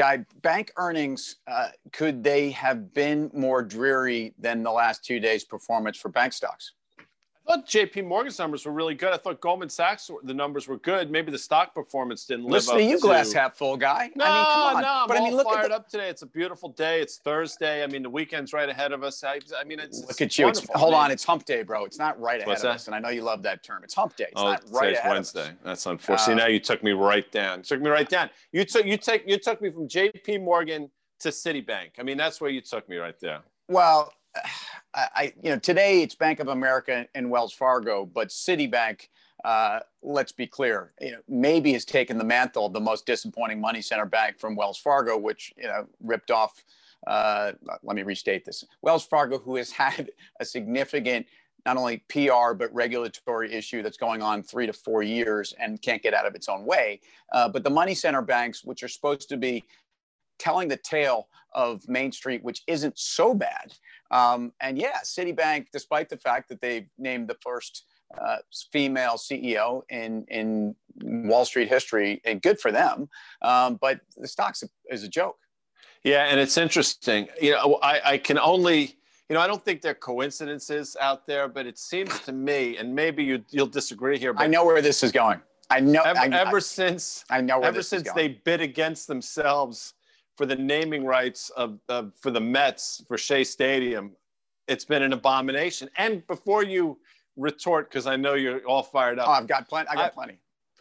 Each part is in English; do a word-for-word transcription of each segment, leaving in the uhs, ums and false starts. Guy, bank earnings, uh, could they have been more dreary than the last two days' performance for bank stocks? I thought J P. Morgan's numbers were really good. I thought Goldman Sachs, the numbers were good. Maybe the stock performance didn't live Listen up to... Listen to you, glass half full guy. No, I mean, come on. no, I'm but, all I mean, look fired at the... up today. It's a beautiful day. It's Thursday. I mean, the weekend's right ahead of us. I, I mean, it's Look it's at you. It's, hold on. It's hump day, bro. It's not right ahead What's of that? us. And I know you love that term. It's hump day. It's oh, not right ahead Wednesday. of us. That's unfortunate. Uh, now you took me right down. You took me right down. You took, you, take, you took me from J P. Morgan to Citibank. I mean, that's where you took me right there. Well... I, you know, today it's Bank of America and Wells Fargo, but Citibank, uh, let's be clear, you know, maybe has taken the mantle of the most disappointing money center bank from Wells Fargo, which, you know, ripped off, uh, let me restate this, Wells Fargo, who has had a significant, not only P R, but regulatory issue that's going on three to four years and can't get out of its own way. Uh, but the money center banks, which are supposed to be telling the tale of Main Street, which isn't so bad. Um, and yeah, Citibank, despite the fact that they've named the first uh, female C E O in, in Wall Street history, and good for them, um, but the stocks is a joke. Yeah, and it's interesting. You know, I, I can only, you know, I don't think there are coincidences out there, but it seems to me, and maybe you, you'll disagree here. But I know where this is going. I know. Ever, I, ever I, since, I know where ever this since is going. They bid against themselves for the naming rights of, of for the Mets, for Shea Stadium, it's been an abomination. And before you retort, because I know you're all fired up. Oh, I've got plenty. I got I, plenty.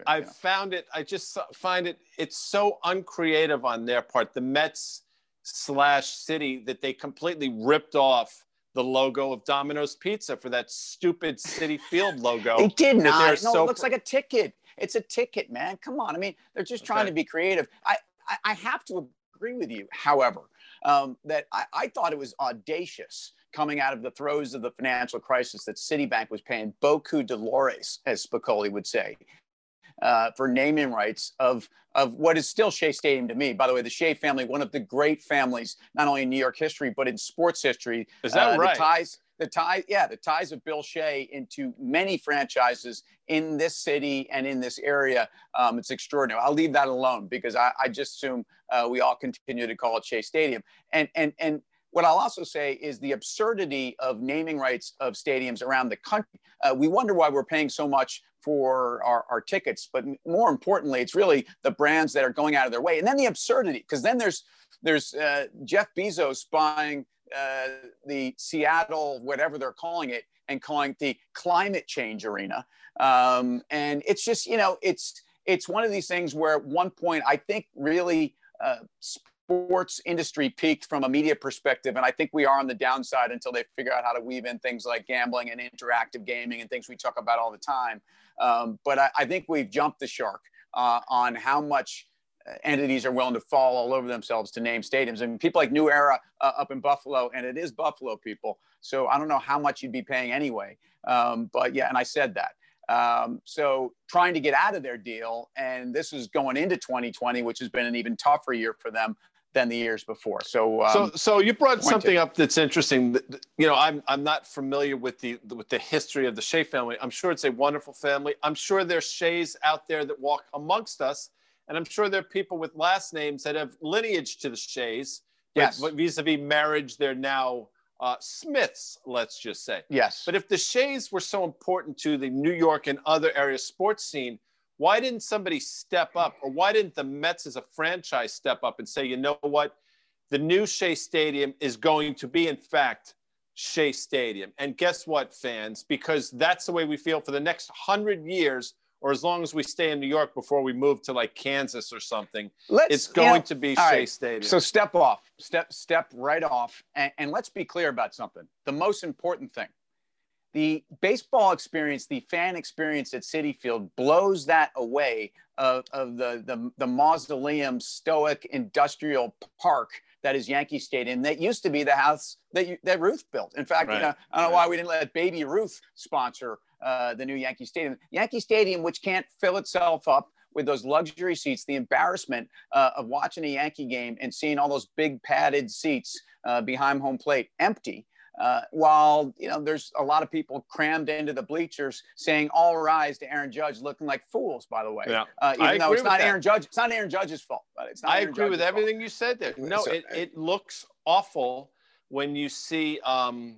I yeah. found it. I just find it. It's so uncreative on their part. The Mets slash City, that they completely ripped off the logo of Domino's Pizza for that stupid Citi Field logo. They did not. No, so it looks like a ticket. It's a ticket, man. Come on. I mean, they're just trying okay. to be creative. I I, I have to agree with you, however, um, that I, I thought it was audacious coming out of the throes of the financial crisis that Citibank was paying beaucoup dolores, as Spicoli would say, uh, for naming rights of, of what is still Shea Stadium to me. By the way, the Shea family, one of the great families, not only in New York history, but in sports history. Is that uh, right? The ties, the ties, yeah, the ties of Bill Shea into many franchises in this city and in this area. Um, it's extraordinary. I'll leave that alone because I, I just assume uh, we all continue to call it Shea Stadium. And, and, and what I'll also say is the absurdity of naming rights of stadiums around the country. Uh, we wonder why we're paying so much for our, our tickets, but more importantly, it's really the brands that are going out of their way. And then the absurdity, because then there's, there's uh, Jeff Bezos buying Uh, the Seattle, whatever they're calling it, and calling it the climate change arena. Um, and it's just, you know, it's it's one of these things where at one point, I think really uh, sports industry peaked from a media perspective. And I think we are on the downside until they figure out how to weave in things like gambling and interactive gaming and things we talk about all the time. Um, but I, I think we've jumped the shark uh, on how much entities are willing to fall all over themselves to name stadiums. I mean, people like New Era uh, up in Buffalo, and it is Buffalo people. So I don't know how much you'd be paying anyway. Um, but yeah, and I said that. Um, so trying to get out of their deal, and this is going into twenty twenty, which has been an even tougher year for them than the years before. So, um, so, so you brought something up that's interesting. You know, I'm I'm not familiar with the with the history of the Shea family. I'm sure it's a wonderful family. I'm sure there's Shays out there that walk amongst us. And I'm sure there are people with last names that have lineage to the Shays. Yes. Like vis-a-vis marriage, they're now uh, Smiths, let's just say. Yes. But if the Shays were so important to the New York and other area sports scene, why didn't somebody step up? Or why didn't the Mets as a franchise step up and say, you know what? The new Shea Stadium is going to be, in fact, Shea Stadium. And guess what, fans? Because that's the way we feel for the next one hundred years, or as long as we stay in New York before we move to like Kansas or something, let's, it's going you know, to be Shea right. Stadium. So step off, step step right off. And, and let's be clear about something. The most important thing, the baseball experience, the fan experience at Citi Field blows that away of, of the, the, the mausoleum stoic industrial park that is Yankee Stadium. That used to be the house that, you, that Ruth built. In fact, right. you know, I don't know right. why we didn't let Baby Ruth sponsor Uh, the new Yankee Stadium. Yankee Stadium, which can't fill itself up with those luxury seats, the embarrassment uh, of watching a Yankee game and seeing all those big padded seats uh, behind home plate empty. uh, while, you know, there's a lot of people crammed into the bleachers saying all rise to Aaron Judge, looking like fools, by the way. Yeah. Uh, even I though it's not that. Aaron Judge, it's not Aaron Judge's fault. But it's not I Aaron agree Judge's with everything fault. You said there. No, so, it, it looks awful when you see um,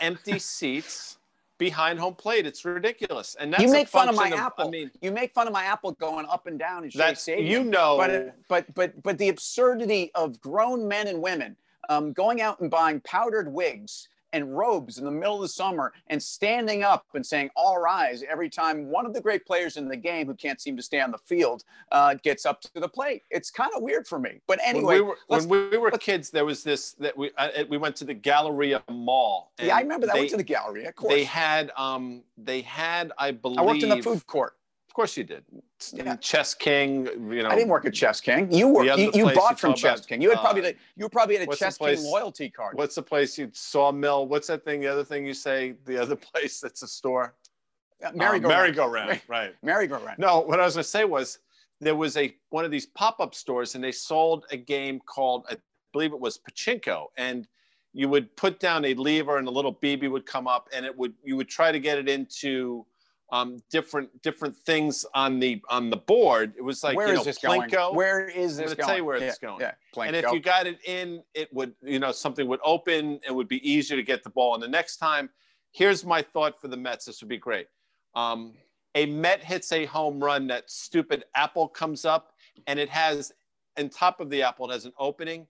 empty seats behind home plate. It's ridiculous. And that's you make fun of my of, apple. I mean, you make fun of my apple going up and down in Shea Stadium. You know, but, but but but the absurdity of grown men and women um, going out and buying powdered wigs and robes in the middle of the summer and standing up and saying all rise every time one of the great players in the game, who can't seem to stay on the field, uh, gets up to the plate. It's kind of weird for me. But anyway, when we were, when we were kids, there was this, that we uh, we went to the Galleria Mall. Yeah, I remember that. They, I went to the Galleria, of course. They had, um, they had, I believe. I worked in the food court. Of course you did. Yeah. Chess King, you know. I didn't work at Chess King. You worked. You, you bought you from Chess King. You had probably uh, you were probably at a Chess King loyalty card. What's the place you Sawmill? What's that thing? The other thing you say? The other place that's a store? Uh, Merry go uh, round. Merry go round. Right. Merry go round. No, what I was going to say was there was a one of these pop up stores, and they sold a game called, I believe it was Pachinko, and you would put down a lever, and a little B B would come up, and it would you would try to get it into. Um, different different things on the on the board. It was like, where you know, is this Plinko. Going? Where is this I'm going? Tell you where yeah, it's going. Yeah, and if you got it in, it would you know something would open. It would be easier to get the ball. And the next time, here's my thought for the Mets. This would be great. Um, a Met hits a home run. That stupid apple comes up, and it has, on top of the apple, it has an opening,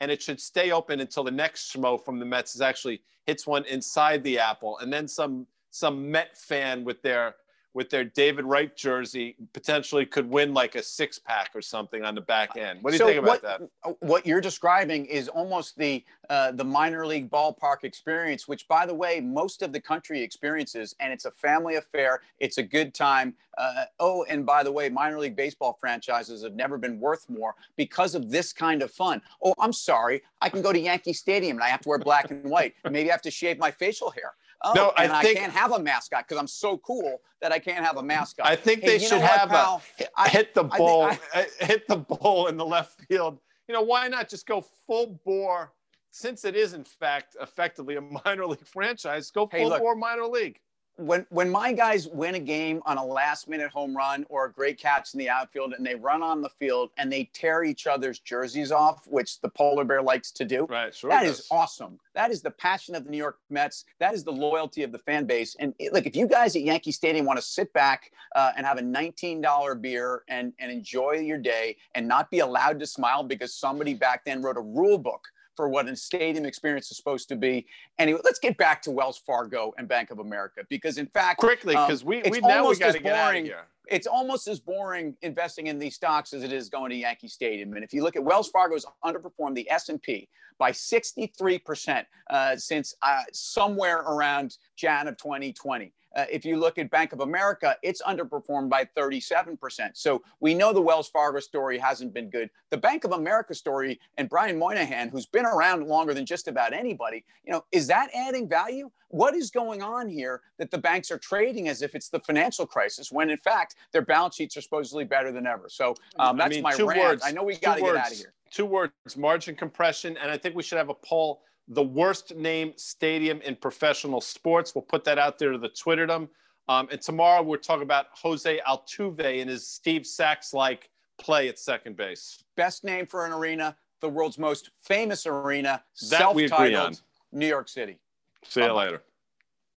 and it should stay open until the next schmo from the Mets is actually hits one inside the apple, and then some. Some Met fan with their with their David Wright jersey potentially could win like a six pack or something on the back end. What do you so think about what, that? What you're describing is almost the uh, the minor league ballpark experience, which, by the way, most of the country experiences, and it's a family affair. It's a good time. Uh, oh, and by the way, minor league baseball franchises have never been worth more because of this kind of fun. Oh, I'm sorry. I can go to Yankee Stadium and I have to wear black and white. Maybe I have to shave my facial hair. Oh, no, I and think, I can't have a mascot because I'm so cool that I can't have a mascot. I think hey, they should have what, a I, hit the ball, I I, hit the ball in the left field. You know, why not just go full bore? Since it is, in fact, effectively a minor league franchise, go full hey, look, bore minor league. When when my guys win a game on a last-minute home run or a great catch in the outfield, and they run on the field and they tear each other's jerseys off, which the polar bear likes to do, right, sure that does. Is awesome. That is the passion of the New York Mets. That is the loyalty of the fan base. And it, look, if you guys at Yankee Stadium want to sit back uh, and have a nineteen dollar beer and, and enjoy your day and not be allowed to smile because somebody back then wrote a rule book for what a stadium experience is supposed to be. Anyway, let's get back to Wells Fargo and Bank of America, because in fact, quickly, because um, we, we now we got to get out of here. It's almost as boring investing in these stocks as it is going to Yankee Stadium. And if you look at Wells Fargo's underperformed the S and P by sixty-three percent uh, since uh, somewhere around January of twenty twenty. Uh, if you look at Bank of America, it's underperformed by thirty-seven percent. So we know the Wells Fargo story hasn't been good. The Bank of America story, and Brian Moynihan, who's been around longer than just about anybody, you know, is that adding value? What is going on here that the banks are trading as if it's the financial crisis when, in fact, their balance sheets are supposedly better than ever? So um, that's I mean, my rant. Words, I know we got to get out of here. Two words, margin compression, and I think we should have a poll. The worst named stadium in professional sports. We'll put that out there to the Twitterdom. Um, and tomorrow we're talking about Jose Altuve and his Steve Sachs-like play at second base. Best name for an arena, the world's most famous arena, self-titled New York City. See you later.